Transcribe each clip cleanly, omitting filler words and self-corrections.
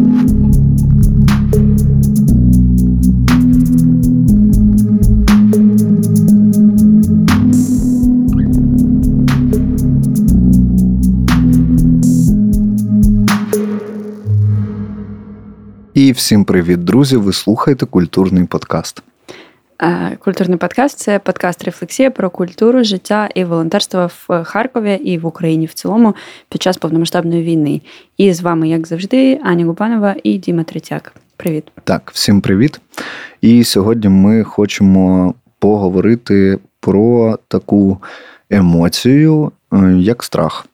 І всім привіт, друзі! Ви слухаєте «Культурний подкаст». «Культурний подкаст» – це подкаст-рефлексія про культуру, життя і волонтерство в Харкові і в Україні в цілому під час повномасштабної війни. І з вами, як завжди, Аня Губанова і Діма Третьяк. Привіт! Так, всім привіт! І сьогодні ми хочемо поговорити про таку емоцію, як страх.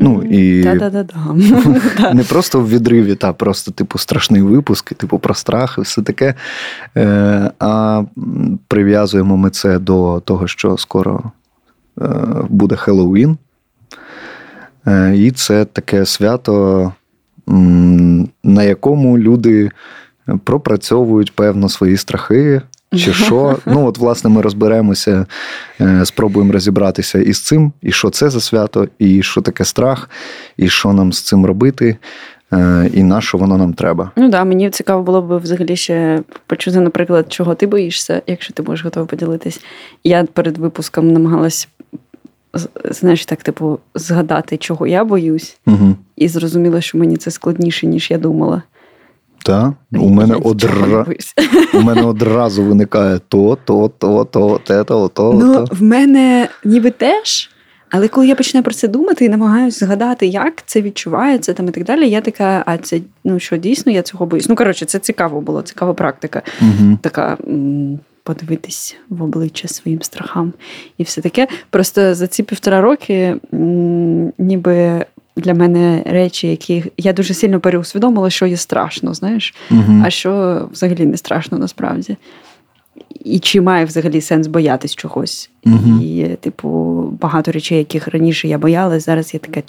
Ну, і не просто в відриві, просто типу страшний випуск, типу про страх і все таке. А прив'язуємо ми це до того, що скоро буде Хеллоуін. І це таке свято, на якому люди пропрацьовують, певно, свої страхи. Чи що? Ну, от, власне, ми розберемося, спробуємо розібратися із цим, і що це за свято, і що таке страх, і що нам з цим робити, і на що воно нам треба. Ну, так, мені цікаво було б взагалі ще почути, наприклад, чого ти боїшся, якщо ти будеш готовий поділитись. Я перед випуском намагалась, знаєш, так, типу, згадати, чого я боюсь, і зрозуміла, що мені це складніше, ніж я думала. Так, у мене одразу виникає то. Ну, в мене ніби теж, але коли я починаю про це думати і намагаюся згадати, як це відчувається там і так далі, я така, а це, ну що, дійсно я цього боюсь? Ну, коротше, це цікаво було, цікава практика. Угу. Така, подивитись в обличчя своїм страхам і все таке. Просто за ці 1,5 роки ніби... Для мене речі, які я дуже сильно переусвідомила, що є страшно, знаєш, а що взагалі не страшно насправді. І чи має взагалі сенс боятись чогось. І, типу, багато речей, яких раніше я боялась, зараз я така,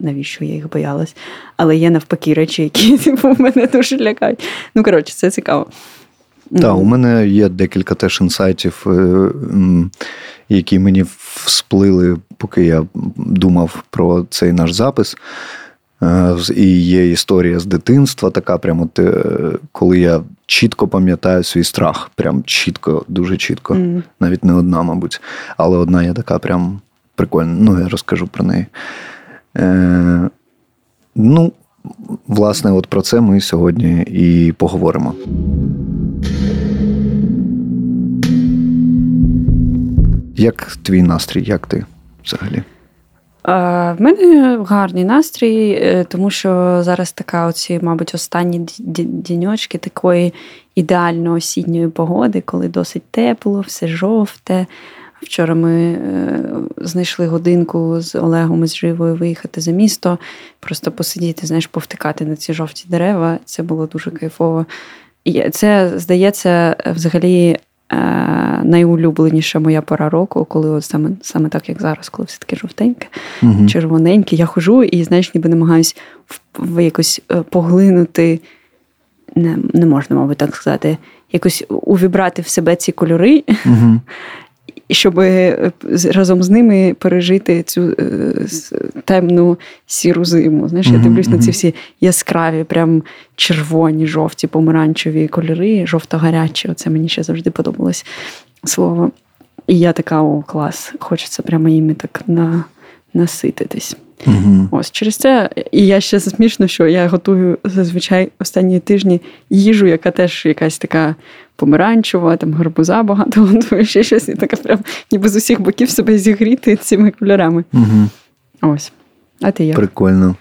навіщо я їх боялась. Але є навпаки речі, які, типу, мене дуже лякають. Ну, коротше, це цікаво. Так, у мене є декілька теж інсайтів, які мені всплили, поки я думав про цей наш запис. І є історія з дитинства, така прямо, коли я чітко пам'ятаю свій страх. Прям чітко, дуже чітко. Навіть не одна, мабуть. Але одна є така прям прикольна. Ну, я розкажу про неї. Ну, власне, от про це ми сьогодні і поговоримо. Як твій настрій? Як ти взагалі? В мене гарний настрій, тому що зараз така оці, мабуть, останні діньочки такої ідеально осінньої погоди, коли досить тепло, все жовте. Вчора ми знайшли годинку з Олегом і з Живою виїхати за місто, просто посидіти, знаєш, повтикати на ці жовті дерева. Це було дуже кайфово. І це, здається, взагалі найулюбленіша моя пора року, коли от саме так, як зараз, коли все таке жовтеньке, червоненьке, я хожу і, знаєш, ніби намагаюсь в якось поглинути, не можна, мабуть, так сказати, якось увібрати в себе ці кольори, щоб разом з ними пережити цю темну сіру зиму. Знаєш, я дивлюсь на ці всі яскраві, прям червоні, жовті, помаранчеві кольори, жовто-гарячі. Оце мені ще завжди подобалось слово. І я така, клас, хочеться прямо їми так насититись. Ось, через це, і я ще смішно, що я готую зазвичай останні тижні їжу, яка теж якась така помаранчева, там гарбуза багато готую, ще щось, і така прям ніби з усіх боків себе зігріти цими кольорами. Ось. А ти як? Прикольно.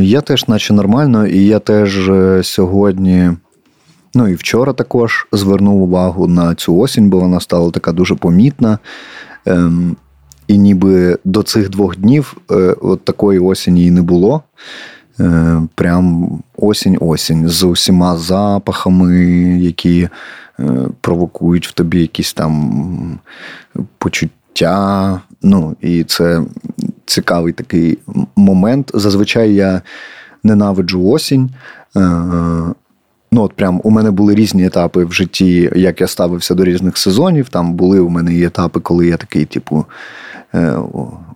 Я теж наче нормально, і я теж сьогодні, ну і вчора також звернув увагу на цю осінь, бо вона стала така дуже помітна. І ніби до цих 2 днів от такої осені і не було. Прям осінь-осінь з усіма запахами, які провокують в тобі якісь там почуття. Ну, і це цікавий такий момент. Зазвичай я ненавиджу осінь. Ну, от прям у мене були різні етапи в житті, як я ставився до різних сезонів. Там були у мене і етапи, коли я такий, типу,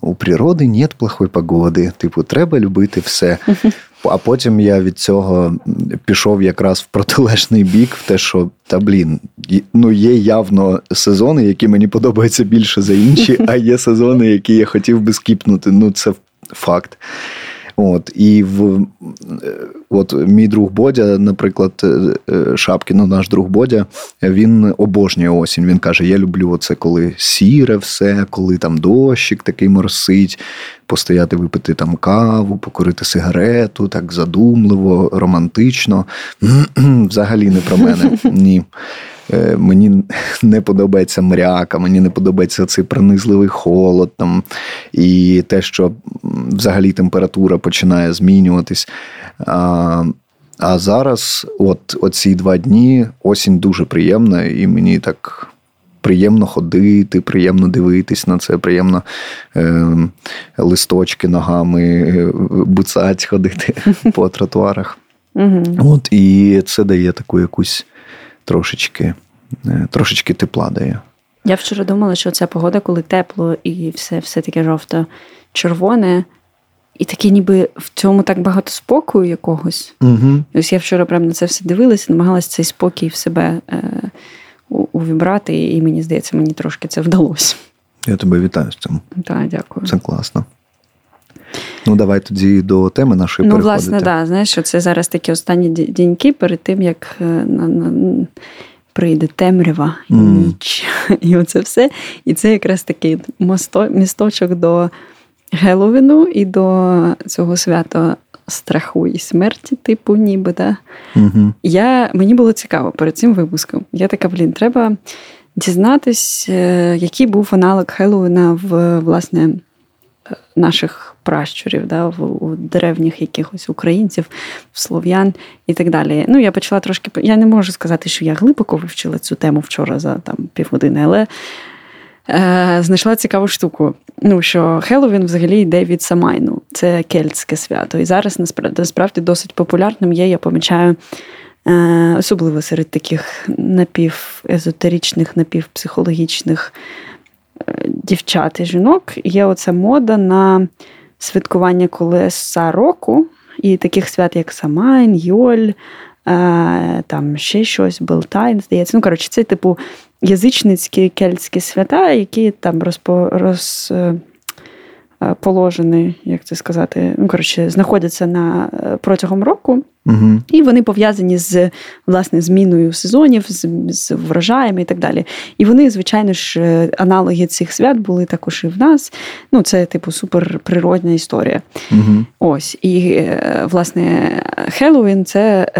у природи нет плохої погоди. Типу, треба любити все. А потім я від цього пішов якраз в протилежний бік, в те, що, є явно сезони, які мені подобаються більше за інші, а є сезони, які я хотів би скіпнути. Це факт. Мій друг Бодя, наприклад, Шапкіно, наш друг Бодя, він обожнює осінь. Він каже, я люблю оце, коли сіре все, коли там дощик такий морсить, постояти випити там каву, покурити сигарету, так задумливо, романтично. Взагалі не про мене, ні. Мені не подобається мряка, мені не подобається цей пронизливий холод там, і те, що взагалі температура починає змінюватись. А зараз, оці 2 дні, осінь дуже приємна, і мені так приємно ходити, приємно дивитись на це, приємно листочки ногами буцать ходити по тротуарах. І це дає таку якусь трошечки тепла дає. Я вчора думала, що ця погода, коли тепло і все таке жовто-червоне, і таке ніби в цьому так багато спокою якогось. Угу. Ось я вчора прямо на це все дивилася, намагалася цей спокій в себе увібрати, і мені здається, мені трошки це вдалося. Я тебе вітаю з цим. Так, дякую. Це класно. Давай тоді до теми нашої переходити. Власне, так. Знаєш, що це зараз такі останні діньки перед тим, як прийде темрява, ніч, і оце все. І це якраз такий місточок до Геловіну і до цього свята страху і смерті, типу, ніби, так? Угу. Мені було цікаво перед цим випуском. Я така, треба дізнатись, який був аналог Геловіна в, власне, наших пращурів, у древніх якихось українців, слов'ян і так далі. Я почала трошки... Я не можу сказати, що я глибоко вивчила цю тему вчора за півгодини, але знайшла цікаву штуку. Що Хеллоуін взагалі йде від Самайну. Це кельтське свято. І зараз, насправді, досить популярним є, я помічаю, особливо серед таких напівезотеричних, напівпсихологічних дівчат і жінок, є оця мода на святкування колеса року, і таких свят, як Самайн, Йоль, там ще щось, Белтайн, здається. Це, язичницькі кельтські свята, які там положені, як це сказати, знаходяться протягом року, угу. І вони пов'язані з, власне, зміною сезонів, з врожаями і так далі. І вони, звичайно ж, аналоги цих свят були також і в нас. Це, суперприродна історія. Угу. Ось, і, власне, Хеллоуін – це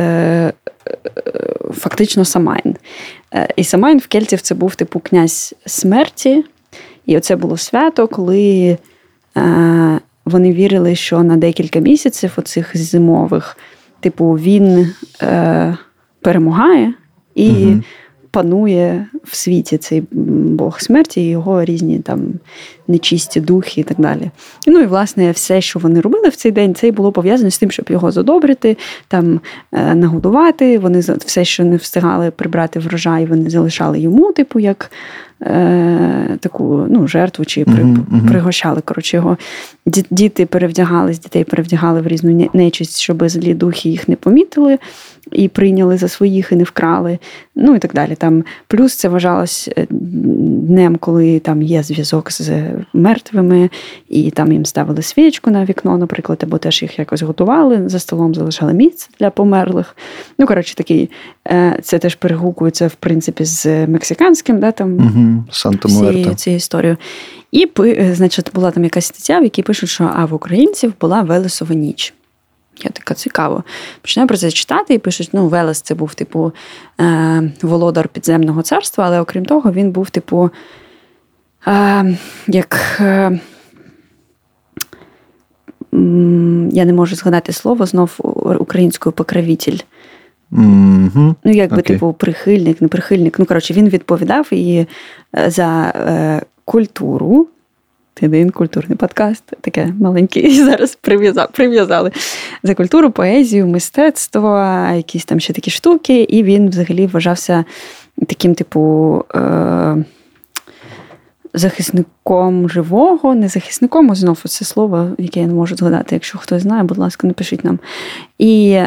фактично Самайн. І Самайн в кельтів це був, князь смерті. І оце було свято, коли... Вони вірили, що на декілька місяців оцих зимових, він перемагає і угу. панує в світі цей бог смерті і його різні нечисті духи і так далі. І, власне, все, що вони робили в цей день, це було пов'язано з тим, щоб його задобрити, нагодувати. Вони все, що не встигали прибрати врожай, вони залишали йому, як... таку жертву, чи пригощали, його. Діти перевдягались, дітей перевдягали в різну нечисть, щоб злі духи їх не помітили і прийняли за своїх, і не вкрали, і так далі. Плюс це вважалось днем, коли є зв'язок з мертвими, і їм ставили свічку на вікно, наприклад, або теж їх якось готували, за столом залишали місце для померлих. Це теж перегукується, в принципі, з мексиканським, Санта Муерта. Цю історію. І, значить, була там якась стаття, в якій пишуть, що в українців була Велесова ніч. Я така, цікаво. Починаю про це читати і пишуть, Велес це був, володар підземного царства, але, окрім того, він був, я не можу згадати слово, знов українською покровитель. Mm-hmm. Прихильник, неприхильник. Він відповідав і за культуру. Тидин, культурний подкаст, таке маленьке, і зараз прив'язали. За культуру, поезію, мистецтво, якісь там ще такі штуки, і він взагалі вважався таким, захисником живого, не захисником, а знову це слово, яке я не можу згадати. Якщо хтось знає, будь ласка, напишіть нам. І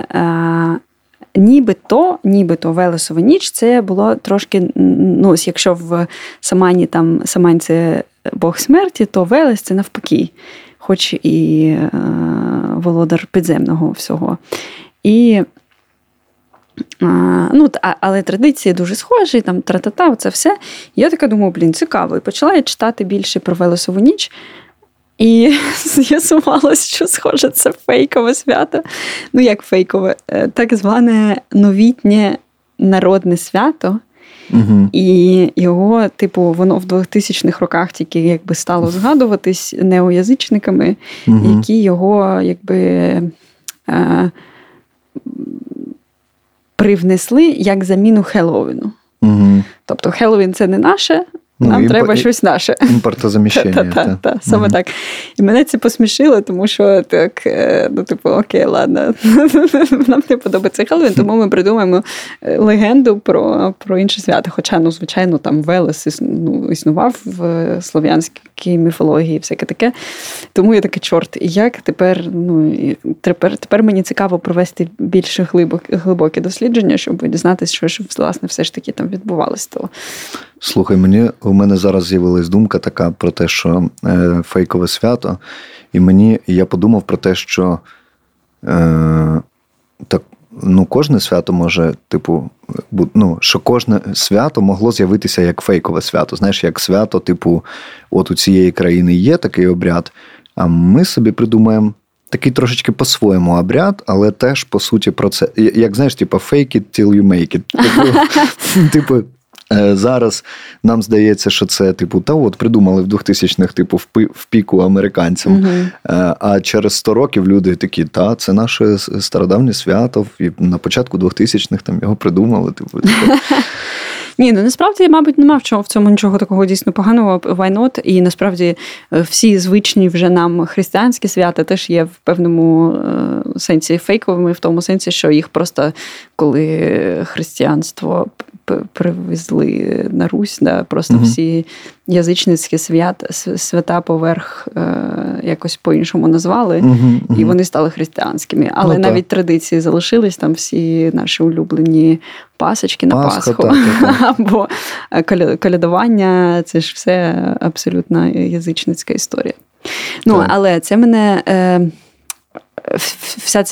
нібито Велесова ніч, це було трошки, ну, якщо в Самані там Самань – це бог смерті, то Велес – це навпаки, хоч і володар підземного всього. І але традиції дуже схожі, там тра-та-та, оце все. Я така думаю, цікаво. І почала я читати більше про Велесову ніч. І з'ясувалось, що схоже, це фейкове свято. Ну, як фейкове? Так зване новітнє народне свято. Угу. І його, воно в 2000-х роках тільки стало згадуватись неоязичниками, які його привнесли як заміну Хеллоуіну. Угу. Тобто Хеллоуін – це не наше, нам треба щось наше. Імпортозаміщення. Так, саме так. І мене це посмішило, тому що окей, ладно, нам не подобається Хеллоуін, тому ми придумаємо легенду про інше свято. Хоча, звичайно, там Велес існував в слов'янській міфології і всяке таке. Тому я такий, чорт, як тепер мені цікаво провести більш глибокі дослідження, щоб дізнатися, що ж, власне, все ж таки там відбувалося того. Слухай, у мене зараз з'явилась думка така про те, що фейкове свято, і я подумав про те, що кожне свято може, що кожне свято могло з'явитися як фейкове свято. Знаєш, як свято, от у цієї країни є такий обряд, а ми собі придумаємо такий трошечки по-своєму обряд, але теж, по суті, про це. Як, знаєш, fake it till you make it. Зараз нам здається, що це, придумали в 2000-х, в піку американцям. Mm-hmm. А через 100 років люди такі, це наше стародавнє свято, і на початку 2000-х там його придумали. Ні, насправді, мабуть, немає в цьому нічого такого дійсно поганого, why not? І насправді всі звичні вже нам християнські свята теж є в певному сенсі фейковими, в тому сенсі, що їх просто, коли християнство привезли на Русь, просто всі язичницькі свята поверх якось по-іншому назвали, і вони стали християнськими. Але навіть традиції залишились, там всі наші улюблені пасочки на Пасху, або колядування, це ж все абсолютно язичницька історія. Але це мене... Вся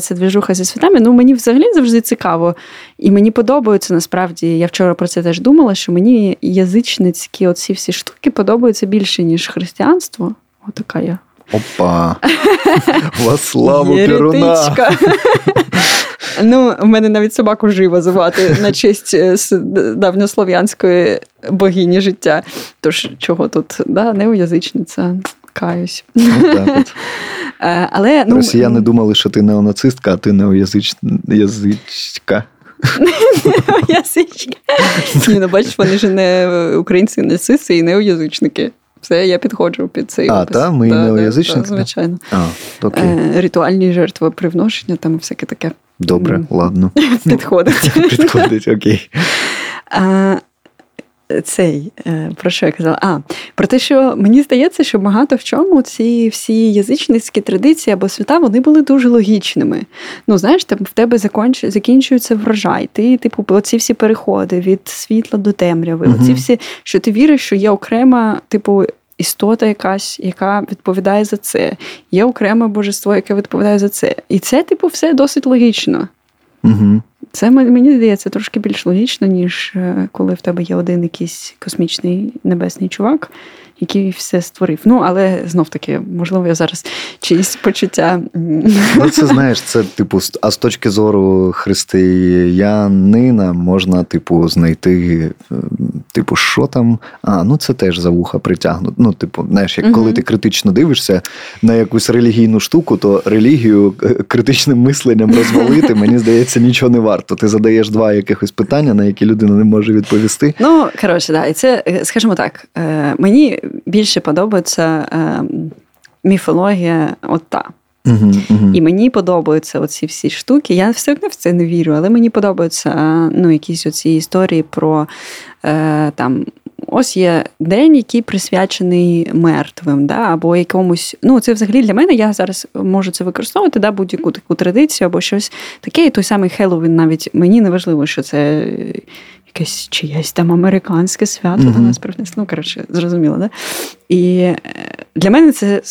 ця движуха зі святами, мені взагалі завжди цікаво. І мені подобаються, насправді, я вчора про це теж думала, що мені язичницькі оці всі штуки подобаються більше, ніж християнство. Отака я. Опа! Во славу Перуна! В мене навіть собаку Жива звати на честь давньослов'янської богині життя. Тож, чого тут, неоязичниця... Каюсь. Але, росіяни думали, що ти неонацистка, а ти неоязичка. Неоязичка. Ні, бачиш, вони ж не українці нацисти і неоязичники. Все, я підходжу під цей опис. А, ми неоязичники? Звичайно. Ритуальні жертвоприношення, там всяке таке. Добре, ладно. Підходить, окей. Про що я казала? Про те, що мені здається, що багато в чому ці всі язичницькі традиції або свята, вони були дуже логічними. Там в тебе закінчується врожай, ти, оці всі переходи від світла до темряви, оці всі, що ти віриш, що є окрема, істота якась, яка відповідає за це, є окреме божество, яке відповідає за це. І це, все досить логічно. Угу. Це, мені здається, трошки більш логічно, ніж коли в тебе є один якийсь космічний небесний чувак, який все створив. Але, знов-таки, можливо, я зараз чиїсь почуття... Це, знаєш, це, а з точки зору християнина можна, знайти, що там... це теж за вуха притягнути. Знаєш, як коли ти критично дивишся на якусь релігійну штуку, то релігію критичним мисленням розвалити, мені здається, нічого не варто. Ти задаєш два якихось питання, на які людина не може відповісти. І це, скажімо так, мені більше подобається міфологія та. І мені подобаються оці всі штуки. Я все одно в це не вірю, але мені подобаються якісь оці історії про ось є день, який присвячений мертвим, да, або якомусь, ну, це взагалі для мене, я зараз можу це використовувати, да, будь-яку таку традицію або щось таке, і той самий Хеллоуін навіть, мені не важливо, що це якесь чиясь там американське свято до нас привнесло, ну, коротше, зрозуміло, да? І для мене це,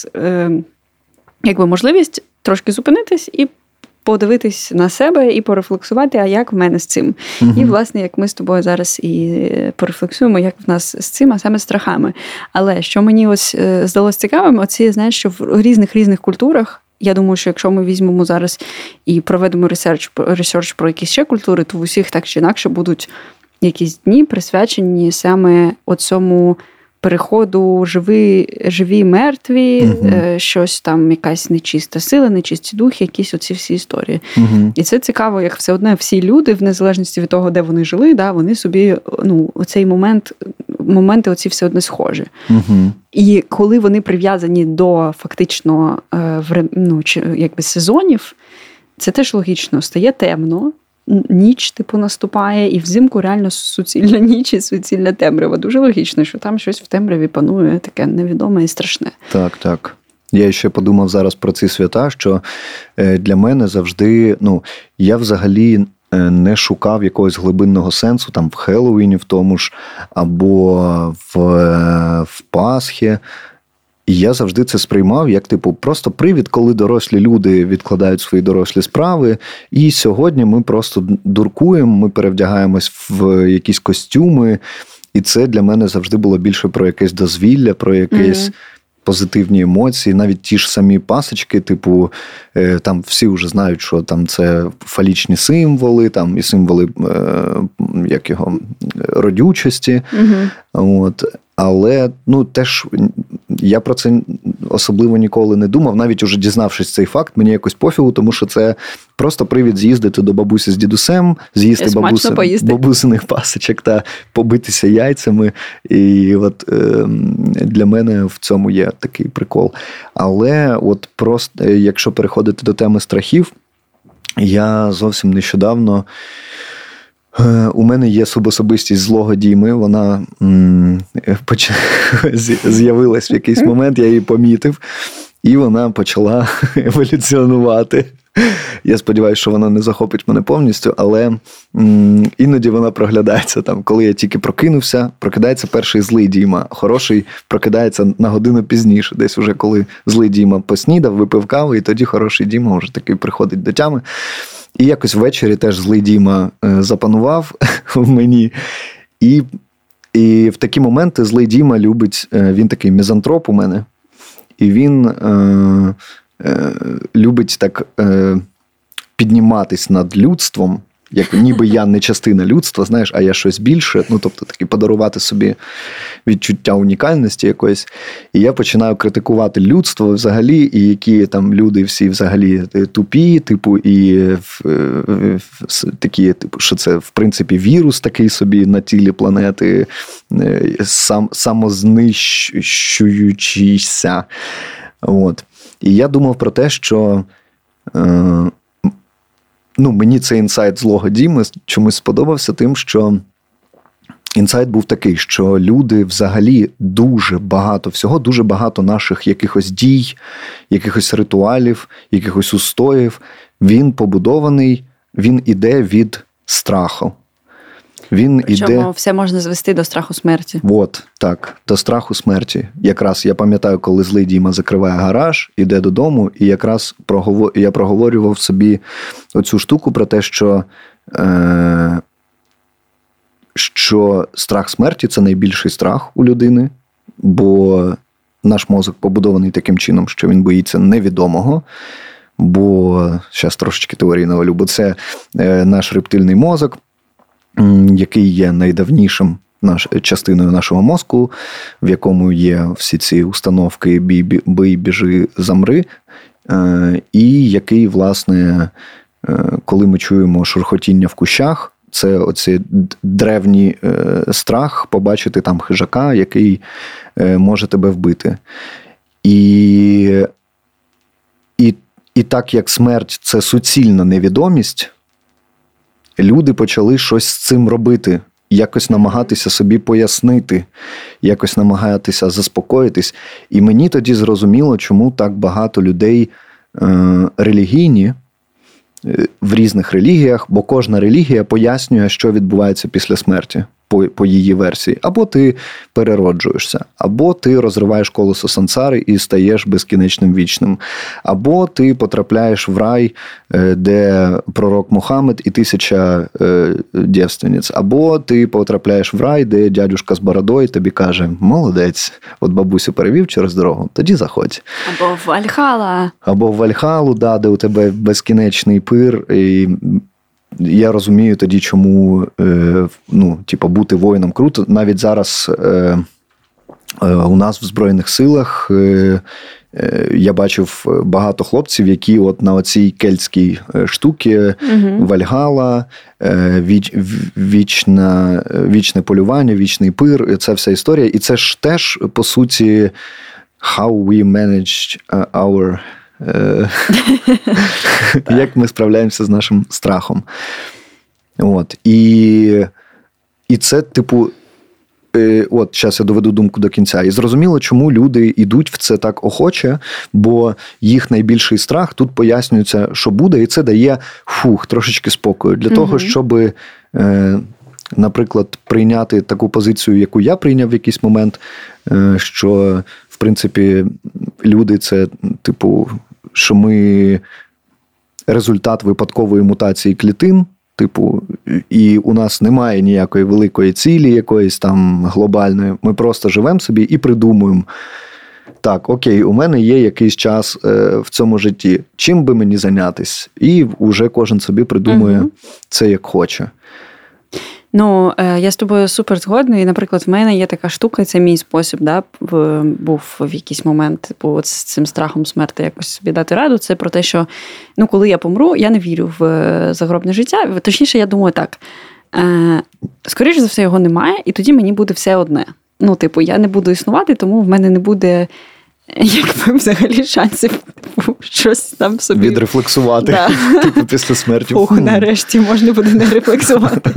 якби, можливість трошки зупинитись і подивитись на себе і порефлексувати, а як в мене з цим. І, власне, як ми з тобою зараз і порефлексуємо, як в нас з цим, а саме з страхами. Але, що мені ось здалося цікавим, оці, знаєш, що в різних культурах, я думаю, що якщо ми візьмемо зараз і проведемо ресерч про якісь ще культури, то в усіх так чи інакше будуть якісь дні присвячені саме оцьому переходу живі, мертві, щось там, якась нечиста сила, нечисті духи, якісь оці всі історії. І це цікаво, як все одно всі люди, в незалежності від того, де вони жили, да, вони собі, ну, оцей моменти оці все одно схожі. І коли вони прив'язані до фактично, ну, якби сезонів, це теж логічно, стає темно, ніч, типу, наступає, і взимку реально суцільна ніч і суцільна темрява. Дуже логічно, що там щось в темряві панує таке невідоме і страшне. Так, так. Я ще подумав зараз про ці свята, що для мене завжди, ну, я взагалі не шукав якогось глибинного сенсу там в Хеллоуіні в тому ж, або в Пасхі. І я завжди це сприймав як, типу, просто привід, коли дорослі люди відкладають свої дорослі справи, і сьогодні ми просто дуркуємо, ми перевдягаємось в якісь костюми, і це для мене завжди було більше про якесь дозвілля, про якесь позитивні емоції, навіть ті ж самі пасочки, типу, там всі вже знають, що там це фалічні символи, там і символи, як його, родючості, от. Але, ну, теж я про це особливо ніколи не думав, навіть уже дізнавшись цей факт, мені якось пофігу, тому що це просто привід з'їздити до бабусі з дідусем, з'їсти бабусиних пасочок та побитися яйцями. І от для мене в цьому є такий прикол. Але от просто, якщо переходити до теми страхів, я зовсім нещодавно... У мене є субособистість злого Діми, вона з'явилась в якийсь момент, я її помітив, і вона почала еволюціонувати. Я сподіваюся, що вона не захопить мене повністю, але іноді вона проглядається там. Коли я тільки прокинувся, прокидається перший злий Діма, хороший прокидається на годину пізніше, десь уже коли злий Діма поснідав, випив каву, і тоді хороший Діма вже таки приходить до тями. І якось ввечері теж злий Діма запанував в мені. І в такі моменти злий Діма любить, він такий мізантроп у мене. І він любить так підніматись над людством, як ніби я не частина людства, знаєш, а я щось більше. Ну, тобто, таки подарувати собі відчуття унікальності якоїсь. І я починаю критикувати людство взагалі, і які там люди всі взагалі тупі, типу, і такі, типу, що це, в принципі, вірус такий собі на тілі планети, самознищуючийся. От. І я думав про те, що... Ну, мені цей інсайт злого Діми чомусь сподобався тим, що інсайт був такий, що люди взагалі дуже багато всього, дуже багато наших якихось дій, якихось ритуалів, якихось устоїв, він побудований, він іде від страху. Причому все можна звести до страху смерті. От, так, до страху смерті. Якраз я пам'ятаю, коли злий Діма закриває гараж, іде додому, і якраз я проговорював собі оцю штуку про те, що страх смерті – це найбільший страх у людини, бо наш мозок побудований таким чином, що він боїться невідомого. Бо, зараз трошечки теорії навалю, бо це наш рептильний мозок, який є найдавнішим частиною нашого мозку, в якому є всі ці установки «бий, біжи, замри», і який, власне, коли ми чуємо шурхотіння в кущах, це оцей древній страх побачити там хижака, який може тебе вбити. І так як смерть – це суцільна невідомість, люди почали щось з цим робити. якось намагатися собі пояснити, якось намагатися заспокоїтись. І мені тоді зрозуміло, чому так багато людей релігійні, в різних релігіях, бо кожна релігія пояснює, що відбувається після смерті, по її версії. Або ти перероджуєшся, або ти розриваєш колесо сансари і стаєш безкінечним вічним, або ти потрапляєш в рай, де пророк Мухаммед і 1000 дівственниць, або ти потрапляєш в рай, де дядюшка з бородою тобі каже: молодець, от бабусю перевів через дорогу, тоді заходь. Або в Вальхалу. Або в Вальхалу, да, де у тебе безкінечний пир. І я розумію тоді, чому бути воїном круто. Навіть зараз у нас в Збройних силах я бачив багато хлопців, які от на оцій кельтській штуці, Вальгала, вічне полювання, вічний пир, це вся історія. І це ж теж, по суті, how we managed our... як ми справляємося з нашим страхом. От. І це, зараз я доведу думку до кінця. І зрозуміло, чому люди йдуть в це так охоче, бо їх найбільший страх тут пояснюється, що буде, і це дає трошечки спокою. Для того, щоб, наприклад, прийняти таку позицію, яку я прийняв в якийсь момент, що, в принципі, люди – це, що ми результат випадкової мутації клітин, і у нас немає ніякої великої цілі якоїсь там глобальної. Ми просто живемо собі і придумуємо. Так, окей, у мене є якийсь час в цьому житті. Чим би мені зайнятися? І вже кожен собі придумує це, як хоче. Ну, я з тобою супер згодна, і, наприклад, в мене є така штука, це мій спосіб, да, був в якийсь момент, з цим страхом смерти якось собі дати раду, це про те, що, коли я помру, я не вірю в загробне життя, точніше, я думаю так, скоріше за все його немає, і тоді мені буде все одне. Я не буду існувати, тому в мене не буде... якби взагалі шансів щось там собі... відрефлексувати. Да. Після смерті. Нарешті можна буде не рефлексувати.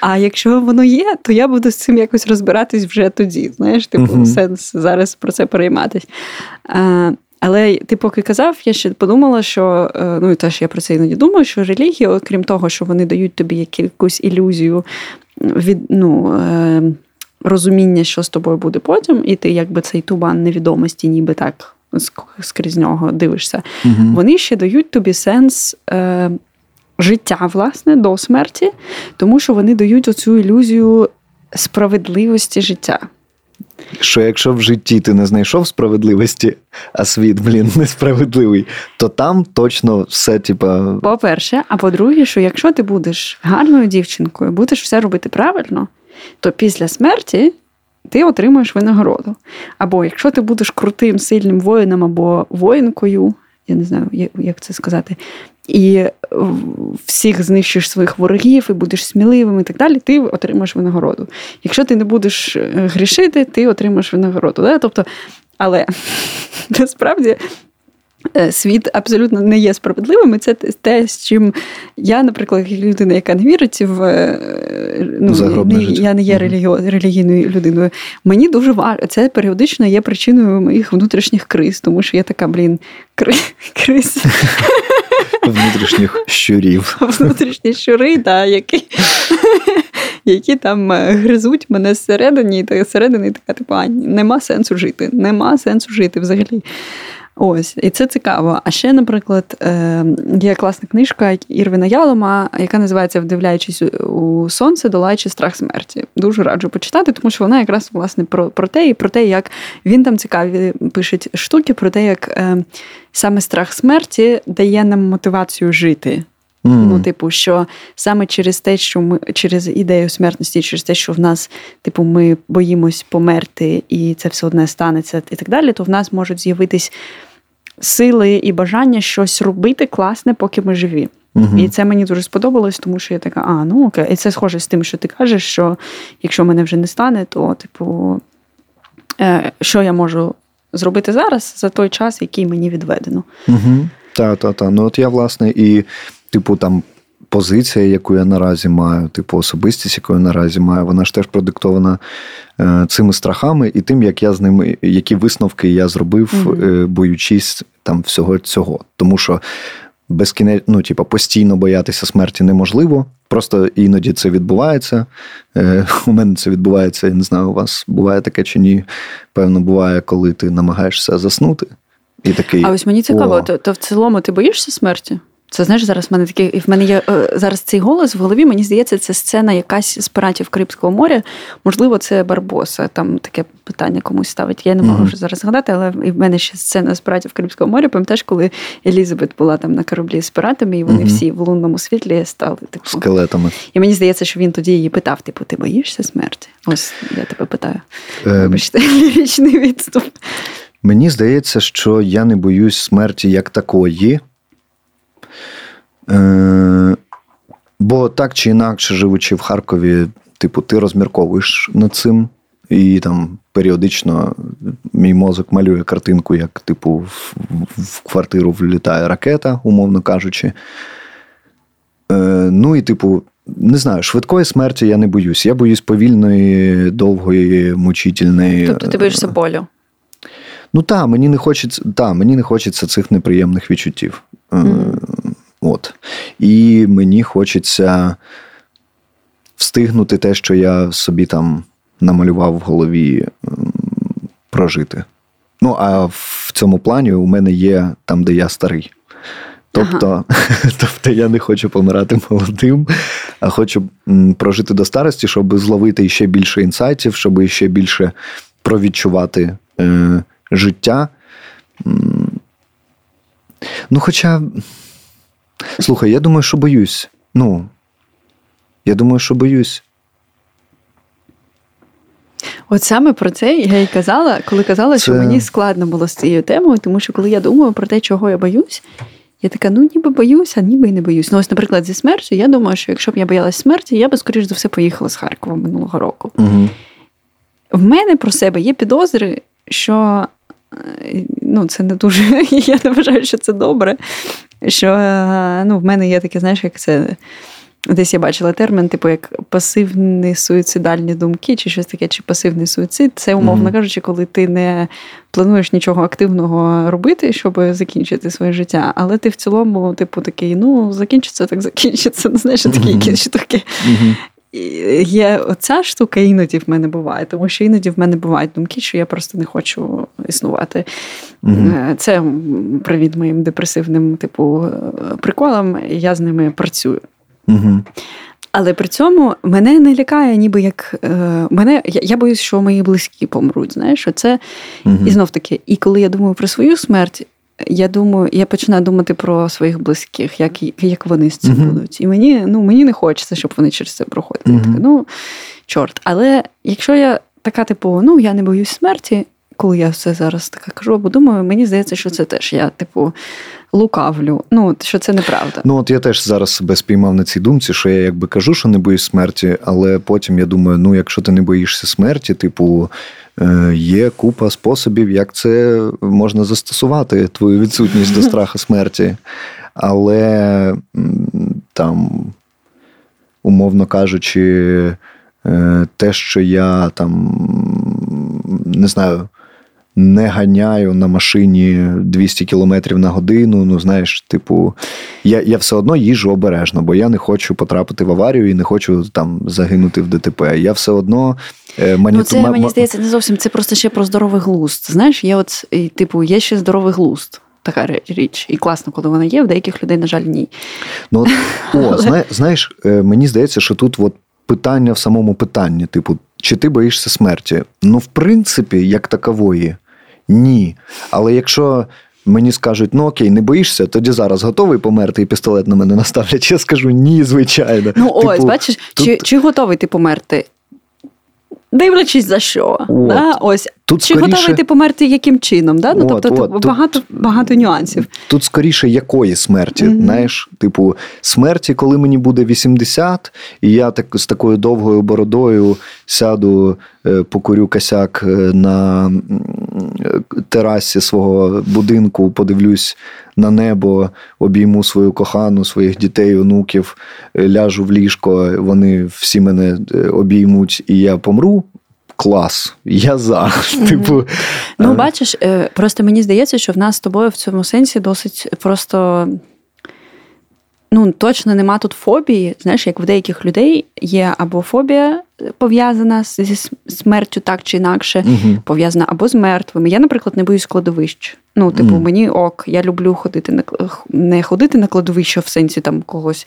А якщо воно є, то я буду з цим якось розбиратись вже тоді. Знаєш, сенс зараз про це перейматись. Але ти поки казав, я ще подумала, що, і теж я про це іноді думаю, що релігії, окрім того, що вони дають тобі якусь ілюзію від... розуміння, що з тобою буде потім, і ти якби цей туман невідомості ніби так скрізь нього дивишся. Вони ще дають тобі сенс життя, власне, до смерті, тому що вони дають оцю ілюзію справедливості життя. Що якщо в житті ти не знайшов справедливості, а світ, несправедливий, то там точно все, По-перше, а по-друге, що якщо ти будеш гарною дівчинкою, будеш все робити правильно, то після смерті ти отримаєш винагороду. Або якщо ти будеш крутим, сильним воїном або воїнкою, я не знаю, як це сказати, і всіх знищиш своїх ворогів, і будеш сміливим і так далі, ти отримаєш винагороду. Якщо ти не будеш грішити, ти отримаєш винагороду. Да? Тобто, але насправді... світ абсолютно не є справедливим, і це те, з чим я, наприклад, людина, яка не вірить в... я не є релігійною людиною. Мені дуже важко. Це періодично є причиною моїх внутрішніх криз, тому що я така, криз. Внутрішніх щурів. Внутрішні щури, так, які там гризуть мене зсередини, і зсередини така, нема сенсу жити взагалі. Ось, і це цікаво. А ще, наприклад, є класна книжка Ірвіна Ялома, яка називається «Вдивляючись у сонце, долаючи страх смерті». Дуже раджу почитати, тому що вона якраз, власне, про те, як він там цікаві пише штуки, про те, як саме страх смерті дає нам мотивацію жити. Що саме через те, що ми, через ідею смертності, через те, що в нас, ми боїмось померти, і це все одне станеться, і так далі, то в нас можуть з'явитись сили і бажання щось робити класне, поки ми живі. І це мені дуже сподобалось, тому що я така, окей. І це схоже з тим, що ти кажеш, що якщо мене вже не стане, то, що я можу зробити зараз за той час, який мені відведено. Так, я, власне, і... там позиція, яку я наразі маю, типу особистість, яку я наразі маю, вона ж теж продиктована цими страхами і тим, як я з ними, які висновки я зробив, боючись там всього цього. Тому що постійно боятися смерті неможливо. Просто іноді це відбувається. У мене це відбувається, я не знаю, у вас буває таке чи ні. Певно, буває, коли ти намагаєшся заснути. І такий, а ось мені цікаво, то в цілому ти боїшся смерті? Це, знаєш, зараз в мене є зараз цей голос в голові, мені здається, це сцена якась з «Піратів Карибського моря», можливо, це Барбоса, там таке питання комусь ставить, я не можу вже зараз згадати, але в мене ще сцена з «Піратів Карибського моря», пам'ятаєш, коли Елізабет була там на кораблі з піратами, і вони всі в лунному світлі стали таку, скелетами. І мені здається, що він тоді її питав, типу, ти боїшся смерті? Ось, я тебе питаю. Вибачте, ліричний відступ. Мені здається, що я не боюсь смерті як такої. Бо так чи інакше, живучи в Харкові, типу, ти розмірковуєш над цим, і там періодично мій мозок малює картинку, як, типу, в квартиру влітає ракета, умовно кажучи. Ну і, типу, не знаю, швидкої смерті я не боюсь. Я боюсь повільної, довгої, мучительної. Тобто ти боїшся болю? Ну так, мені не хочеться цих неприємних відчуттів. І мені хочеться встигнути те, що я собі там намалював в голові, прожити. Ну, а в цьому плані у мене є там, де я старий. Тобто я не хочу помирати молодим, а хочу прожити до старості, щоб зловити ще більше інсайтів, щоб ще більше провідчувати життя. Ну, хоча... Слухай, я думаю, що боюсь. От саме про це я й казала, коли казала, що мені складно було з цією темою, тому що коли я думаю про те, чого я боюсь, я така, ніби боюсь, а ніби і не боюсь. Ну, ось, наприклад, зі смертю, я думаю, що якщо б я боялась смерті, я би, скоріш за все, поїхала з Харкова минулого року. Угу. В мене про себе є підозри, що... це не дуже... Я не вважаю, що це добре. Що, в мене є таке, знаєш, як це... Десь я бачила термін, типу, як пасивні суїцидальні думки, чи щось таке, чи пасивний суїцид. Це, умовно кажучи, коли ти не плануєш нічого активного робити, щоб закінчити своє життя, але ти в цілому, типу, такий, закінчиться, так закінчиться. Не знаєш, такі якісь штуки. Є оця штука іноді в мене буває, тому що іноді в мене бувають думки, що я просто не хочу існувати. Це привід моїм депресивним типу приколам, я з ними працюю. Але при цьому мене не лякає ніби як... Я боюсь, що мої близькі помруть, знаєш, що це... І знов таки, і коли я думаю про свою смерть, я починаю думати про своїх близьких, як вони з цим будуть. І мені не хочеться, щоб вони через це проходили. Я така, чорт. Але якщо я така, типу, я не боюсь смерті, коли я все зараз така кажу, бо думаю, мені здається, що це теж я, типу, лукавлю. Що це неправда. От я теж зараз себе спіймав на цій думці, що я якби кажу, що не боюсь смерті, але потім я думаю, якщо ти не боїшся смерті, типу, є купа способів, як це можна застосувати, твою відсутність до страху смерті. Але там, умовно кажучи, те, що я там, не знаю, не ганяю на машині 200 кілометрів на годину, я все одно їжджу обережно, бо я не хочу потрапити в аварію і не хочу там загинути в ДТП. Я все одно... це, мені здається, не зовсім, це просто ще про здоровий глузд. Знаєш, є ще здоровий глузд. Така річ. І класно, коли вона є, в деяких людей, на жаль, ні. Знаєш, мені здається, що тут питання в самому питанні, типу, чи ти боїшся смерті? В принципі, як такової, ні. Але якщо мені скажуть, окей, не боїшся, тоді зараз готовий померти і пістолет на мене наставлять, я скажу, ні, звичайно. Ось, бачиш, тут... чи готовий ти померти? Дивлячись за що. Ось. Тут, чи скоріше... готовий ти померти яким чином? Да? Багато нюансів. Тут скоріше якої смерті, знаєш? Типу, смерті, коли мені буде 80, і я з такою довгою бородою сяду покурю косяк на терасі свого будинку, подивлюсь на небо, обійму свою кохану, своїх дітей, онуків, ляжу в ліжко, вони всі мене обіймуть і я помру. Клас, я за. Типу. Ну, бачиш, просто мені здається, що в нас з тобою в цьому сенсі досить просто... Ну, точно нема тут фобії. Знаєш, як в деяких людей є або фобія пов'язана зі смертю так чи інакше, пов'язана або з мертвими. Я, наприклад, не боюсь кладовищ. Ну, типу, мені ок, я люблю ходити на, не ходити на кладовище в сенсі там когось,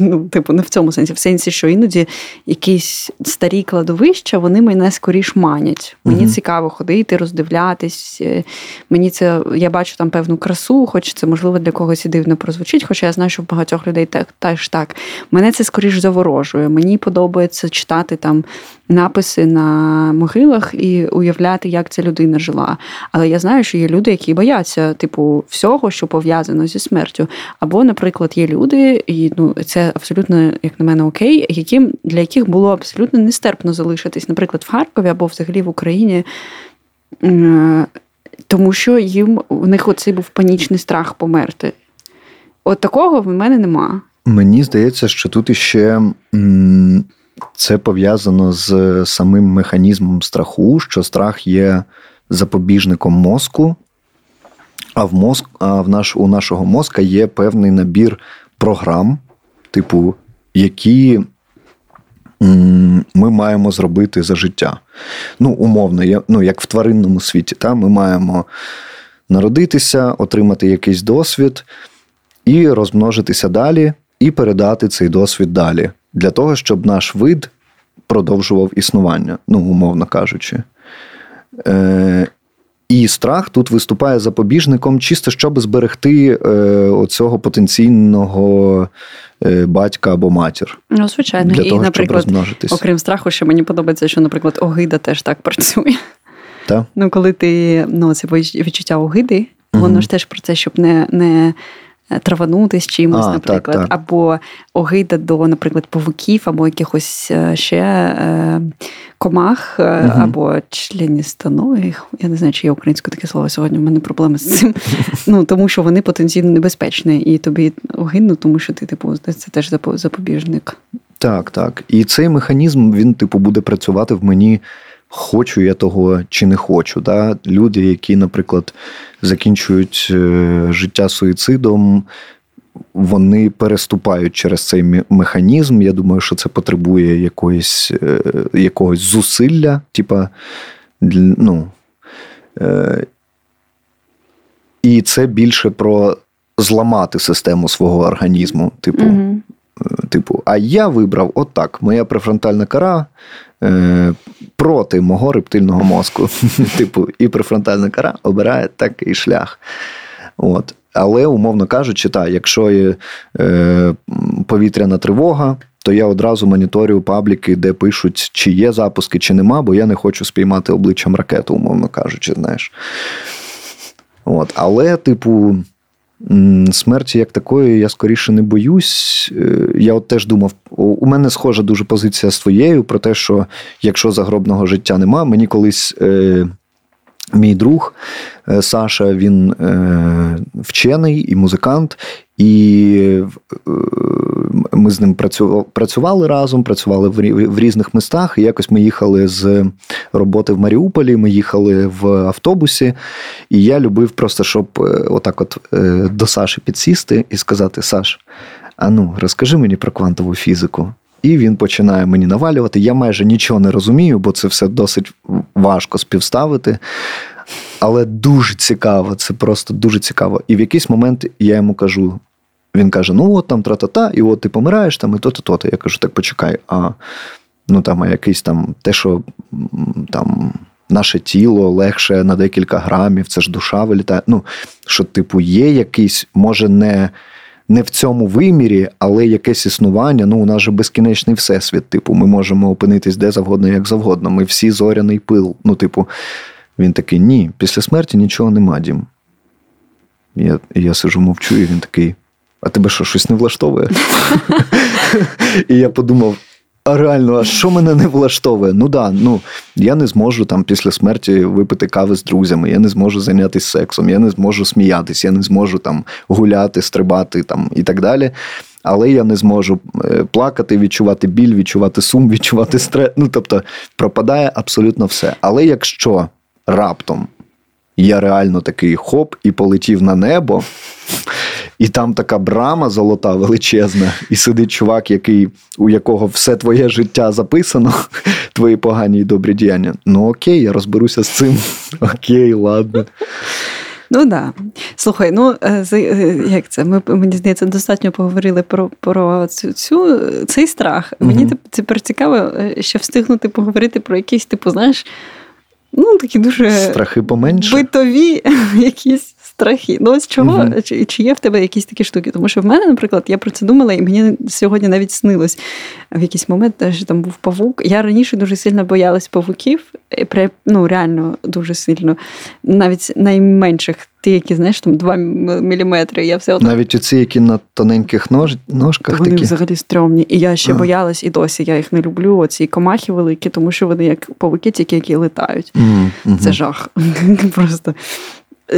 ну, типу, не в цьому сенсі, в сенсі, що іноді якісь старі кладовища, вони мене скоріш манять. Мені цікаво ходити, роздивлятись. Мені це, я бачу там певну красу, хоч це, можливо, для когось і дивно прозвучить, хоча я знаю, що в багатьох людей теж так. Мене це скоріш заворожує. Мені подобається читати там написи на могилах і уявляти, як ця людина жила. Але я знаю, що є люди, які бояться, типу, всього, що пов'язано зі смертю. Або, наприклад, є люди, і ну, це абсолютно, як на мене, окей, яким, для яких було абсолютно нестерпно залишитись, наприклад, в Харкові або взагалі в Україні, тому що їм, у них оцей був панічний страх померти. От такого в мене нема. Мені здається, що тут іще... Це пов'язано з самим механізмом страху, що страх є запобіжником мозку, у нашого мозка є певний набір програм, типу, які ми маємо зробити за життя. Ну, умовно, як в тваринному світі, ми маємо народитися, отримати якийсь досвід і розмножитися далі, і передати цей досвід далі. Для того, щоб наш вид продовжував існування, ну, умовно кажучи. І страх тут виступає запобіжником, чисто щоб зберегти оцього потенційного батька або матір. Ну, звичайно. Для того, наприклад, щоб розмножитися. Окрім страху, що мені подобається, що, наприклад, огида теж так працює. Так. Ну, коли ти, це відчуття огиди, воно ж теж про це, щоб не траванути з чимось, наприклад. Так. Або огида до, наприклад, павуків, або якихось ще комах, або членістоноїх. Я не знаю, чи є українське таке слово сьогодні, в мене проблеми з цим. Ну, тому що вони потенційно небезпечні. І тобі огидно, тому що ти, типу, це теж запобіжник. Так. І цей механізм, він, типу, буде працювати в мені, хочу я того чи не хочу. Да? Люди, які, наприклад, закінчують життя суїцидом, вони переступають через цей механізм. Я думаю, що це потребує якогось зусилля. І це більше про зламати систему свого організму. А я вибрав отак. Моя префронтальна кора проти мого рептильного мозку. І префронтальна кора обирає такий шлях. От. Але, умовно кажучи, якщо є повітряна тривога, то я одразу моніторю пабліки, де пишуть, чи є запуски, чи нема, бо я не хочу спіймати обличчям ракету, умовно кажучи, знаєш. От. Але, смерті як такої я скоріше не боюсь. Я от теж думав, у мене схожа дуже позиція з твоєю про те, що якщо загробного життя нема, мені колись мій друг Саша, він вчений і музикант, і ми з ним працювали разом, працювали в різних містах, і якось ми їхали з роботи в Маріуполі, ми їхали в автобусі, і я любив просто, щоб отак от до Саші підсісти і сказати: «Саш, а ну, розкажи мені про квантову фізику». І він починає мені навалювати. Я майже нічого не розумію, бо це все досить важко співставити. Але дуже цікаво, це просто дуже цікаво. І в якийсь момент я йому кажу, він каже: «Ну от там тра-та-та, і от ти помираєш, там і то-то-то». Я кажу: «Так почекай, а якийсь там те, що там наше тіло легше на декілька грамів, це ж душа вилітає». Ну, що є якийсь, може не в цьому вимірі, але якесь існування, у нас же безкінечний всесвіт, ми можемо опинитись де завгодно, як завгодно, ми всі зоряний пил». Він такий: «Ні, після смерті нічого нема, Дім». Я сижу, мовчу, і він такий: «А тебе що, щось не влаштовує?» І я подумав, реально, а що мене не влаштовує? Я не зможу там після смерті випити кави з друзями, я не зможу зайнятися сексом, я не зможу сміятись, я не зможу там гуляти, стрибати там і так далі. Але я не зможу плакати, відчувати біль, відчувати сум, відчувати стрес. Тобто пропадає абсолютно все. Але якщо раптом я реально такий хоп і полетів на небо, і там така брама золота величезна, і сидить чувак, у якого все твоє життя записано, твої погані і добрі діяння. Окей, я розберуся з цим. Окей, ладно. Да. Слухай, як це? Мені здається, достатньо поговорили про цей страх. Mm-hmm. Мені тепер цікаво, ще встигнути поговорити про якісь, знаєш, такі дуже страхи поменше. Битові якісь страхи. З чого? Mm-hmm. Чи є в тебе якісь такі штуки? Тому що в мене, наприклад, я про це думала, і мені сьогодні навіть снилось в якийсь момент, що там був павук. Я раніше дуже сильно боялась павуків, реально дуже сильно. Навіть найменших, ті, які, знаєш, там 2 міліметри. Я все одно... Навіть оці, які на тоненьких ножках такі? Вони взагалі стрьомні. І я ще боялась, і досі я їх не люблю. Оці комахи великі, тому що вони як павуки, тільки які летають. Mm-hmm. Це жах. Просто...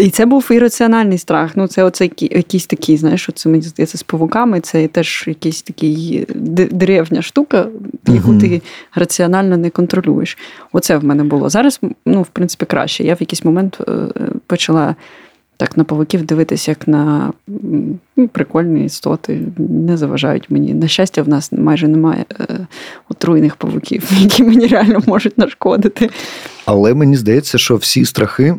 І це був ірраціональний страх. Це оце якийсь такий, знаєш, це мені здається з павуками, це теж якийсь такий древня штука, яку ти раціонально не контролюєш. Оце в мене було. Зараз, в принципі, краще. Я в якийсь момент почала так на павуків дивитися, як на прикольні істоти. Не заважають мені. На щастя, в нас майже немає отруйних павуків, які мені реально можуть нашкодити. Але мені здається, що всі страхи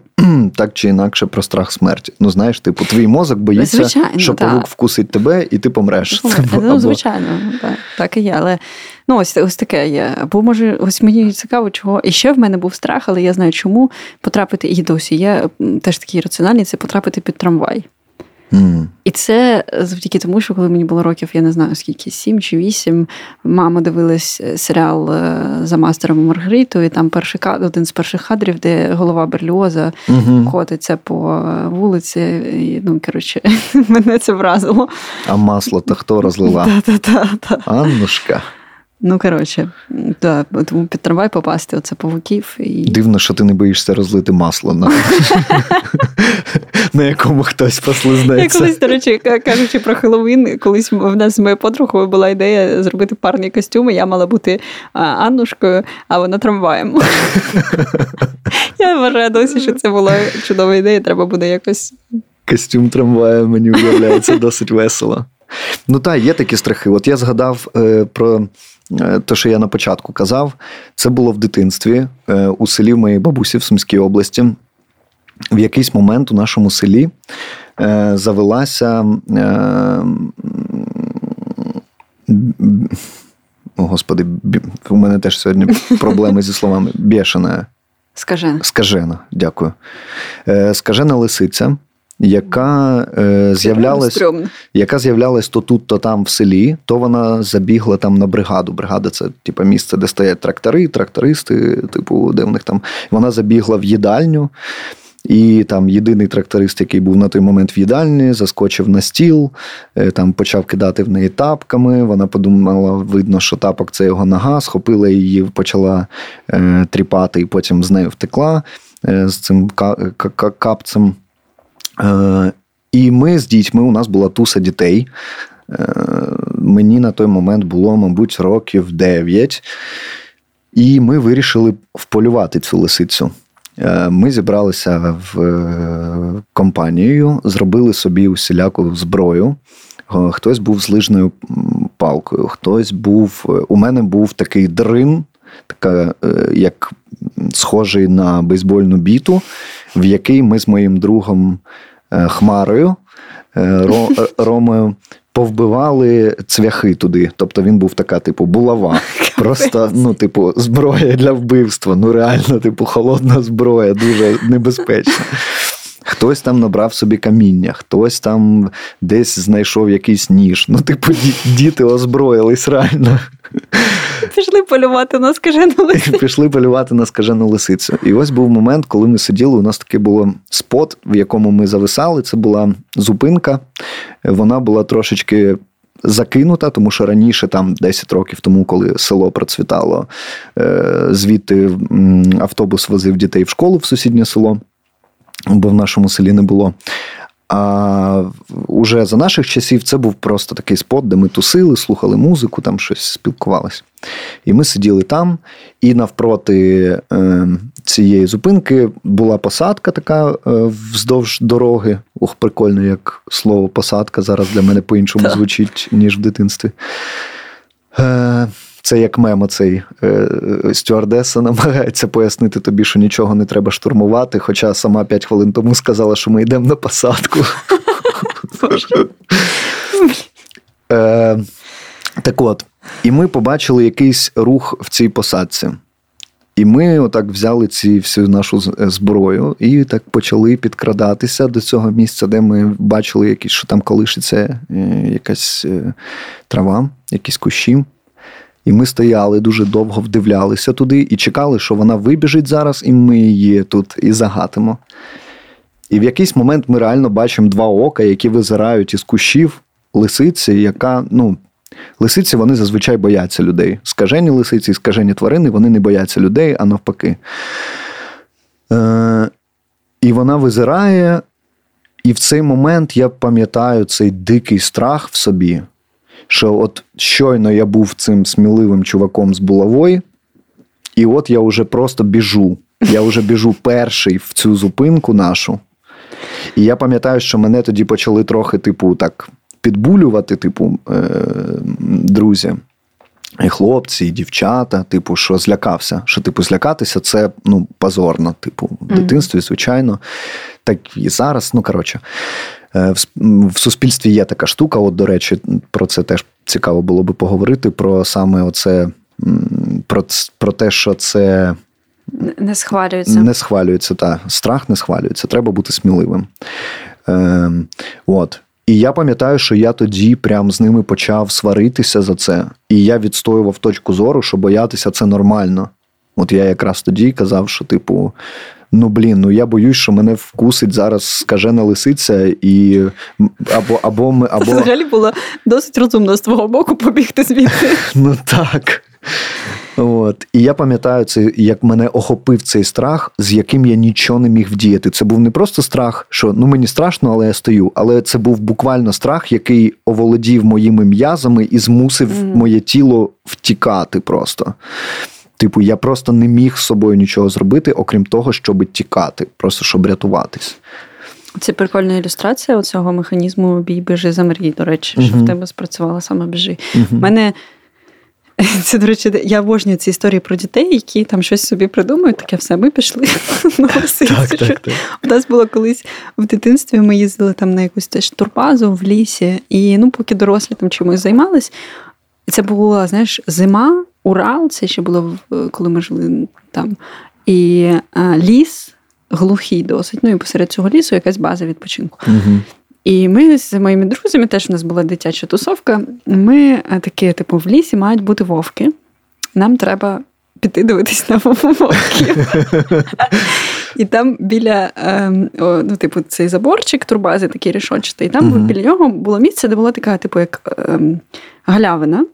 так чи інакше про страх смерті. Знаєш, твій мозок боїться, звичайно, що павук вкусить тебе, і ти помреш. Звичайно, так і є. Але ось таке є. Бо, може, ось мені цікаво, чого. І ще в мене був страх, але я знаю, чому потрапити, і досі є теж такий раціональний, це потрапити під трамвай. Mm. І це завдяки тому, що коли мені було років, я не знаю скільки, 7 чи 8, мама дивилась серіал «За мастером і Маргаритою», і там один з перших кадрів, де голова Берліоза котиться по вулиці, і, коротше, мене це вразило. А масло-то хто розлила? Аннушка. Тому під трамвай попасти, оце павуків. І... Дивно, що ти не боїшся розлити масло, на якому хтось послизнеться. Я колись, до речі, кажучи про Хеллоуін, колись в нас з моєю подругою була ідея зробити парні костюми, я мала бути Аннушкою, а вона трамваєм. Я вважаю досі, що це була чудова ідея, треба буде якось... Костюм трамвая, мені уявляється, досить весело. Є такі страхи. Я згадав про... Те, що я на початку казав, це було в дитинстві у селі моєї бабусі в Сумській області. В якийсь момент у нашому селі завелася... у мене теж сьогодні проблеми зі словами. Бєшена. Скажена, дякую. Скажена лисиця, яка з'являлась то тут, то там в селі, то вона забігла там на бригаду. Бригада – це місце, де стоять трактористи, де в них там. Вона забігла в їдальню, і там єдиний тракторист, який був на той момент в їдальні, заскочив на стіл, там почав кидати в неї тапками. Вона подумала, видно, що тапок – це його нога, схопила її, почала тріпати, і потім з нею втекла з цим капцем. І ми з дітьми, у нас була туса дітей, мені на той момент було, мабуть, років 9, і ми вирішили вполювати цю лисицю. Ми зібралися в компанію, зробили собі усіляку зброю. Хтось був з лижною палкою, у мене був такий дрин, як схожий на бейсбольну біту, в який ми з моїм другом Хмарою, Ромою, повбивали цвяхи туди. Тобто він був така, булава. Просто, зброя для вбивства. Реально, холодна зброя, дуже небезпечна. Хтось там набрав собі каміння, хтось там десь знайшов якийсь ніж. Діти озброїлись реально. Пішли полювати на скажену лисицю. І ось був момент, коли ми сиділи, у нас таке було спот, в якому ми зависали, це була зупинка, вона була трошечки закинута, тому що раніше, там 10 років тому, коли село процвітало, звідти автобус возив дітей в школу в сусіднє село, бо в нашому селі не було. А уже за наших часів це був просто такий спот, де ми тусили, слухали музику, там щось спілкувалися. І ми сиділи там, і навпроти цієї зупинки була посадка така вздовж дороги. Ох, прикольно, як слово «посадка» зараз для мене по-іншому звучить, ніж в дитинстві. Це як мем оцей стюардеса намагається пояснити тобі, що нічого не треба штурмувати, хоча сама 5 хвилин тому сказала, що ми йдемо на посадку. Так от, і ми побачили якийсь рух в цій посадці. І ми отак взяли всю нашу зброю і так почали підкрадатися до цього місця, де ми бачили, що там колишиться якась трава, якісь кущі. І ми стояли, дуже довго вдивлялися туди і чекали, що вона вибіжить зараз, і ми її тут і загатимо. І в якийсь момент ми реально бачимо два ока, які визирають із кущів лисиці, яка, лисиці, вони зазвичай бояться людей. Скажені лисиці, скажені тварини, вони не бояться людей, а навпаки. І вона визирає, і в цей момент я пам'ятаю цей дикий страх в собі, що от щойно я був цим сміливим чуваком з булавою, і от я вже просто біжу. Я вже біжу перший в цю зупинку нашу. І я пам'ятаю, що мене тоді почали трохи, так підбулювати, друзі, і хлопці, і дівчата, що злякався. Що, злякатися – це, позорно, в дитинстві, звичайно. Так і зараз, в суспільстві є така штука, от, до речі, про це теж цікаво було би поговорити, про те, що це... Не схвалюється. Не схвалюється, так. Страх не схвалюється, треба бути сміливим. І я пам'ятаю, що я тоді прям з ними почав сваритися за це. І я відстоював точку зору, що боятися – це нормально. От я якраз тоді казав, що, я боюсь, що мене вкусить зараз скажена лисиця, і або... Взагалі було досить розумно з твого боку побігти звідти. Так. І я пам'ятаю, це, як мене охопив цей страх, з яким я нічого не міг вдіяти. Це був не просто страх, що мені страшно, але я стою. Але це був буквально страх, який оволодів моїми м'язами і змусив моє тіло втікати просто. Я просто не міг з собою нічого зробити, окрім того, щоб тікати, просто щоб рятуватись. Це прикольна ілюстрація цього механізму «бій, біжи, замрій», до речі, що в тебе спрацювала саме «біжи». У мене... Це, до речі, я обожнюю ці історії про дітей, які там щось собі придумують, таке все, ми пішли на лисицю. Так. У нас було колись в дитинстві, ми їздили там на якусь теж турбазу в лісі, і поки дорослі там чимось займались, це була, зима, Урал, це ще було, коли ми жили там, і ліс глухий досить, і посеред цього лісу якась база відпочинку. Угу. І ми з моїми друзями, теж у нас була дитяча тусовка, ми такі, в лісі мають бути вовки, нам треба піти дивитись на вовків. І там біля, цей заборчик, турбази такий рішончатий, і там біля нього було місце, де була така, як галявина,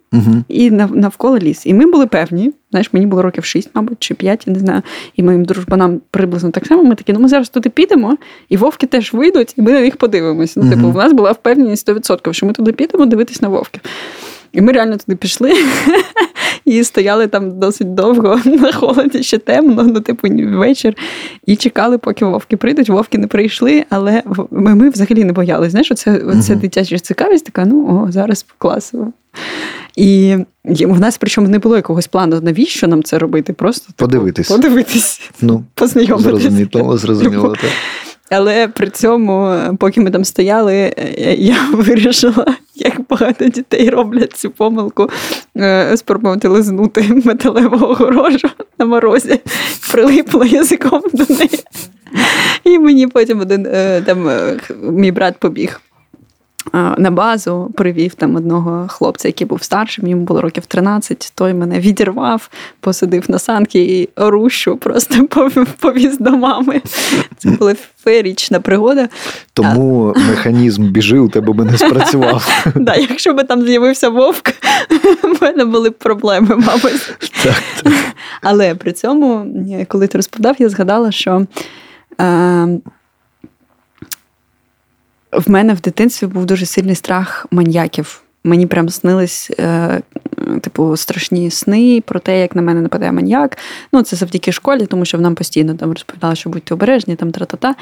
і навколо ліс. І ми були певні, мені було років 6, мабуть, чи 5, я не знаю, і моїм дружбанам приблизно так само, ми такі, ми зараз туди підемо, і вовки теж вийдуть, і ми на них подивимося. У нас була впевненість 100%, що ми туди підемо дивитись на вовків. І ми реально туди пішли, і стояли там досить довго на холоді, ще темно, вечір, і чекали, поки вовки прийдуть. Вовки не прийшли, але ми взагалі не боялись. Це дитяча цікавість, така, зараз класово. І в нас, причому, не було якогось плану, навіщо нам це робити, просто подивитись, познайомитись. Зрозуміло, так. Але при цьому, поки ми там стояли, я вирішила, як багато дітей роблять цю помилку, спробувати лизнути металеву огорожу на морозі, прилипла язиком до неї. І мені потім мій брат побіг на базу, привів там одного хлопця, який був старшим, йому було років 13, той мене відірвав, посадив на санки і рущу просто повіз до мами. Це була феєрична пригода. Тому механізм «біжи» у тебе би не спрацював. Так, якщо б там з'явився вовк, в мене були б проблеми, мабуть. Так. Але при цьому, коли ти розповідав, я згадала, що в мене в дитинстві був дуже сильний страх маньяків. Мені прям снились страшні сни про те, як на мене нападає маньяк. Ну, це завдяки школі, тому що нам постійно там розповідали, що будьте обережні, там тра-та-та.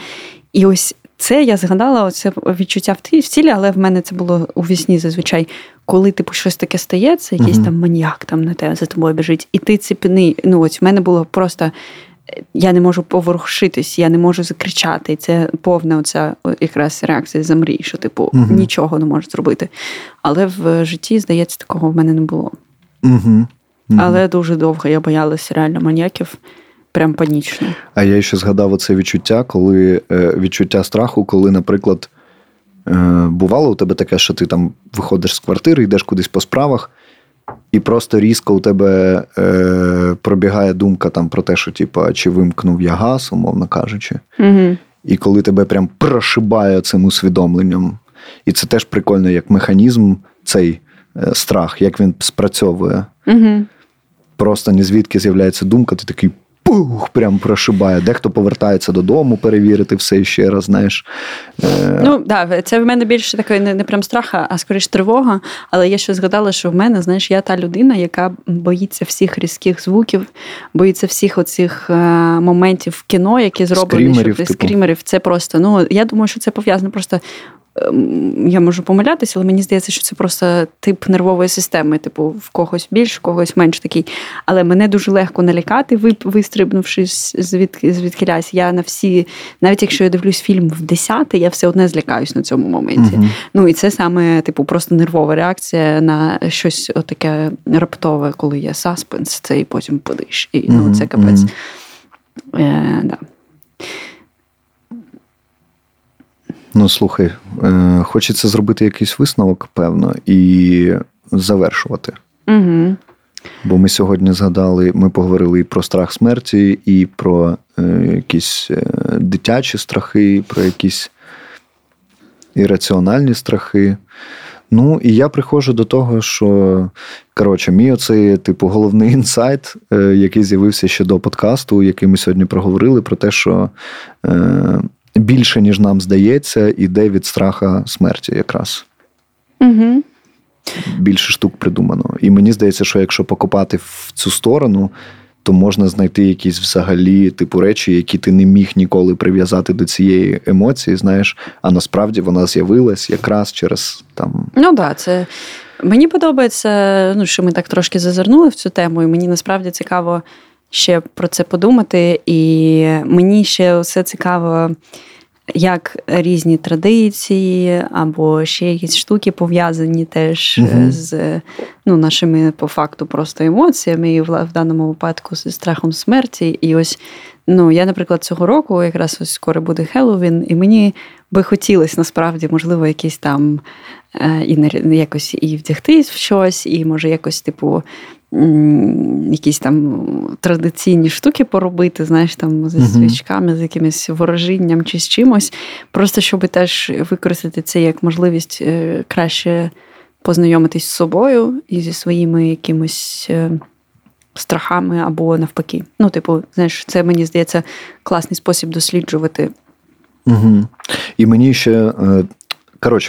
І ось це я згадала, оце відчуття в тілі, але в мене це було у вісні зазвичай. Коли щось таке стається, якийсь там маньяк там на те за тобою біжить, і ти ціпний. Ну, ось в мене було просто... Я не можу поворушитись, я не можу закричати. І це повна оця якраз реакція «замрій», що нічого не можеш зробити. Але в житті, здається, такого в мене не було. Але дуже довго я боялася реально маньяків. Прям панічно. А я ще згадав оце відчуття, коли відчуття страху, коли, наприклад, бувало у тебе таке, що ти там виходиш з квартири, йдеш кудись по справах, і просто різко у тебе пробігає думка там про те, що чи вимкнув я газ, умовно кажучи. І коли тебе прям прошибає цим усвідомленням. І це теж прикольно, як механізм цей страх, як він спрацьовує. Просто нізвідки з'являється думка, ти такий пух, прям прошибає. Дехто повертається додому перевірити все ще раз, знаєш. Це в мене більше такої не прям страха, а скоріш тривога. Але я ще згадала, що в мене, знаєш, я та людина, яка боїться всіх різких звуків, боїться всіх оцих моментів в кіно, які зроблені. Скрімерів. Це просто, я думаю, що це пов'язано просто... Я можу помилятися, але мені здається, що це просто тип нервової системи, в когось більш, в когось менш такий. Але мене дуже легко налякати, вистрибнувши звідкілясь. Я на всі, навіть якщо я дивлюсь фільм в 10-й, я все одне злякаюсь на цьому моменті. І це саме, просто нервова реакція на щось таке раптове, коли є саспенс, це і потім подиш. І, це капець. Да. Слухай, хочеться зробити якийсь висновок, певно, і завершувати. Бо ми сьогодні ми поговорили і про страх смерті, і про якісь дитячі страхи, про якісь ірраціональні страхи. І я приходжу до того, що, мій оцей, головний інсайт, який з'явився ще до подкасту, який ми сьогодні проговорили, про те, що... більше, ніж нам здається, іде від страха смерті якраз. Більше штук придумано. І мені здається, що якщо покопати в цю сторону, то можна знайти якісь взагалі речі, які ти не міг ніколи прив'язати до цієї емоції, знаєш, а насправді вона з'явилась якраз через там... це... Мені подобається, що ми так трошки зазирнули в цю тему, і мені насправді цікаво ще про це подумати, і мені ще все цікаво, як різні традиції або ще якісь штуки пов'язані теж з нашими по факту просто емоціями, і в даному випадку зі страхом смерті. І ось, я, наприклад, цього року, якраз ось скоро буде Хеллоуін, і мені би хотілося насправді, можливо, якісь там якось і вдягтись в щось, і може якось якісь там традиційні штуки поробити, знаєш, там зі свічками, з якимось ворожінням чи з чимось, просто щоб теж використати це як можливість краще познайомитись з собою і зі своїми якимось страхами або навпаки. Знаєш, це, мені здається, класний спосіб досліджувати. І мені ще...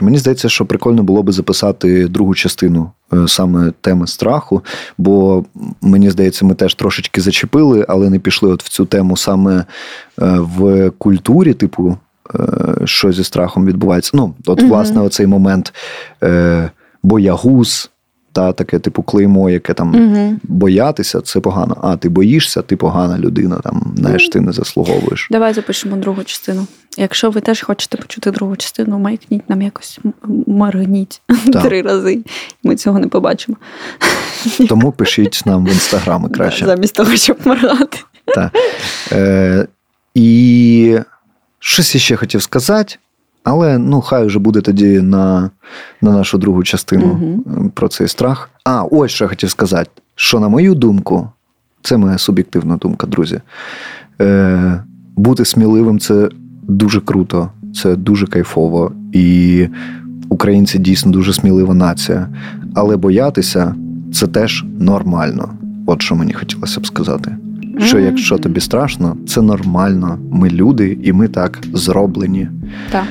мені здається, що прикольно було би записати другу частину саме теми страху, бо, мені здається, ми теж трошечки зачепили, але не пішли в цю тему саме в культурі, що зі страхом відбувається. Власне, оцей момент боягуз, таке клеймо, яке там боятися, це погано. А, ти боїшся, ти погана людина, ти не заслуговуєш. Давай запишемо другу частину. Якщо ви теж хочете почути другу частину, майкніть нам якось, моргніть 3 рази. Ми цього не побачимо. Тому пишіть нам в інстаграми краще. Замість того, щоб моргати. Так. І щось я ще хотів сказати. Але, ну, хай вже буде тоді на нашу другу частину про цей страх. А, ось що я хотів сказати, що, на мою думку, це моя суб'єктивна думка, друзі, бути сміливим – це дуже круто, це дуже кайфово, і українці дійсно дуже смілива нація. Але боятися – це теж нормально. От що мені хотілося б сказати. Що якщо тобі страшно, це нормально. Ми люди, і ми так зроблені. Так.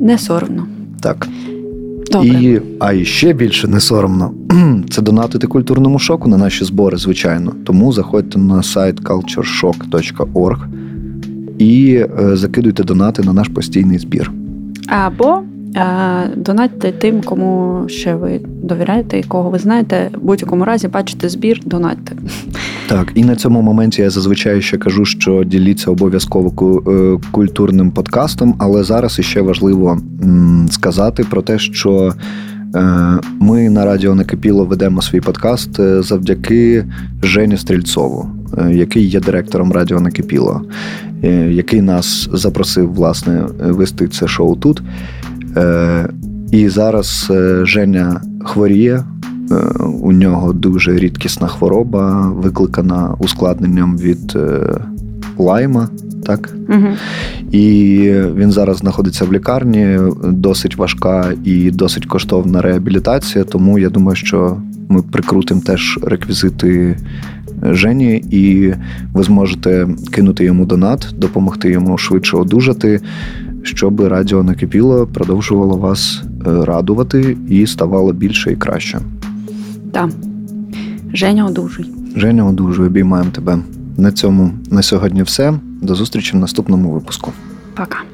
Не соромно. Так. Добре. А ще більше не соромно – це донатити культурному шоку на наші збори, звичайно. Тому заходьте на сайт cultureshok.org і закидуйте донати на наш постійний збір. Або донатьте тим, кому ще ви довіряєте і кого ви знаєте. В будь-якому разі, бачите збір, донатьте. Так, і на цьому моменті я зазвичай ще кажу, що діліться обов'язково культурним подкастом, але зараз іще важливо сказати про те, що ми на Радіо Накипіло ведемо свій подкаст завдяки Жені Стрільцову, який є директором Радіо Накипіло, який нас запросив, власне, вести це шоу тут. І зараз Женя хворіє. У нього дуже рідкісна хвороба, викликана ускладненням від лайма, так? І він зараз знаходиться в лікарні, досить важка і досить коштовна реабілітація, тому я думаю, що ми прикрутимо теж реквізити Жені, і ви зможете кинути йому донат, допомогти йому швидше одужати, щоб Радіо Накипіло продовжувало вас радувати і ставало більше і краще. Так. Женя, одужуй. Женя, одужуй. Обіймаємо тебе. На цьому на сьогодні все. До зустрічі в наступному випуску. Пока.